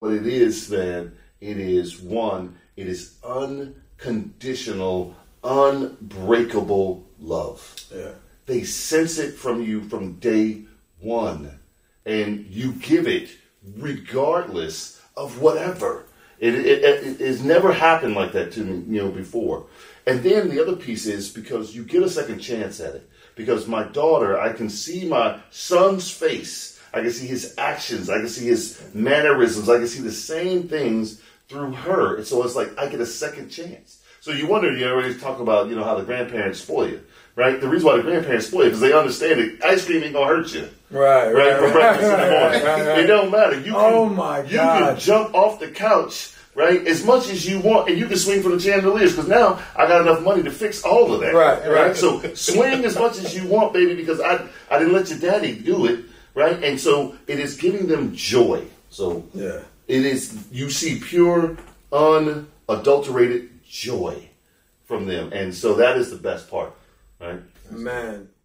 What it is then, it is one, it is unconditional, unbreakable love. Yeah. They sense it from you from day one, and you give it regardless of whatever. It has never happened like that to me, you know, before. And then the other piece is because you get a second chance at it. Because my daughter, I can see my son's face. I can see his actions. I can see his mannerisms. I can see the same things through her. And so it's like I get a second chance. So you wonder, you already talk about, you know, how the grandparents spoil you, right? The reason why the grandparents spoil you is because they understand that ice cream ain't going to hurt you. Right. For breakfast in the morning. It don't matter. You can jump off the couch, right, as much as you want, and you can swing from the chandeliers because now I got enough money to fix all of that. Right. So swing as much as you want, baby, because I didn't let your daddy do it, right? And so it is giving them joy. So yeah, it is, you see pure, unadulterated joy from them, and so that is the best part, right? Man.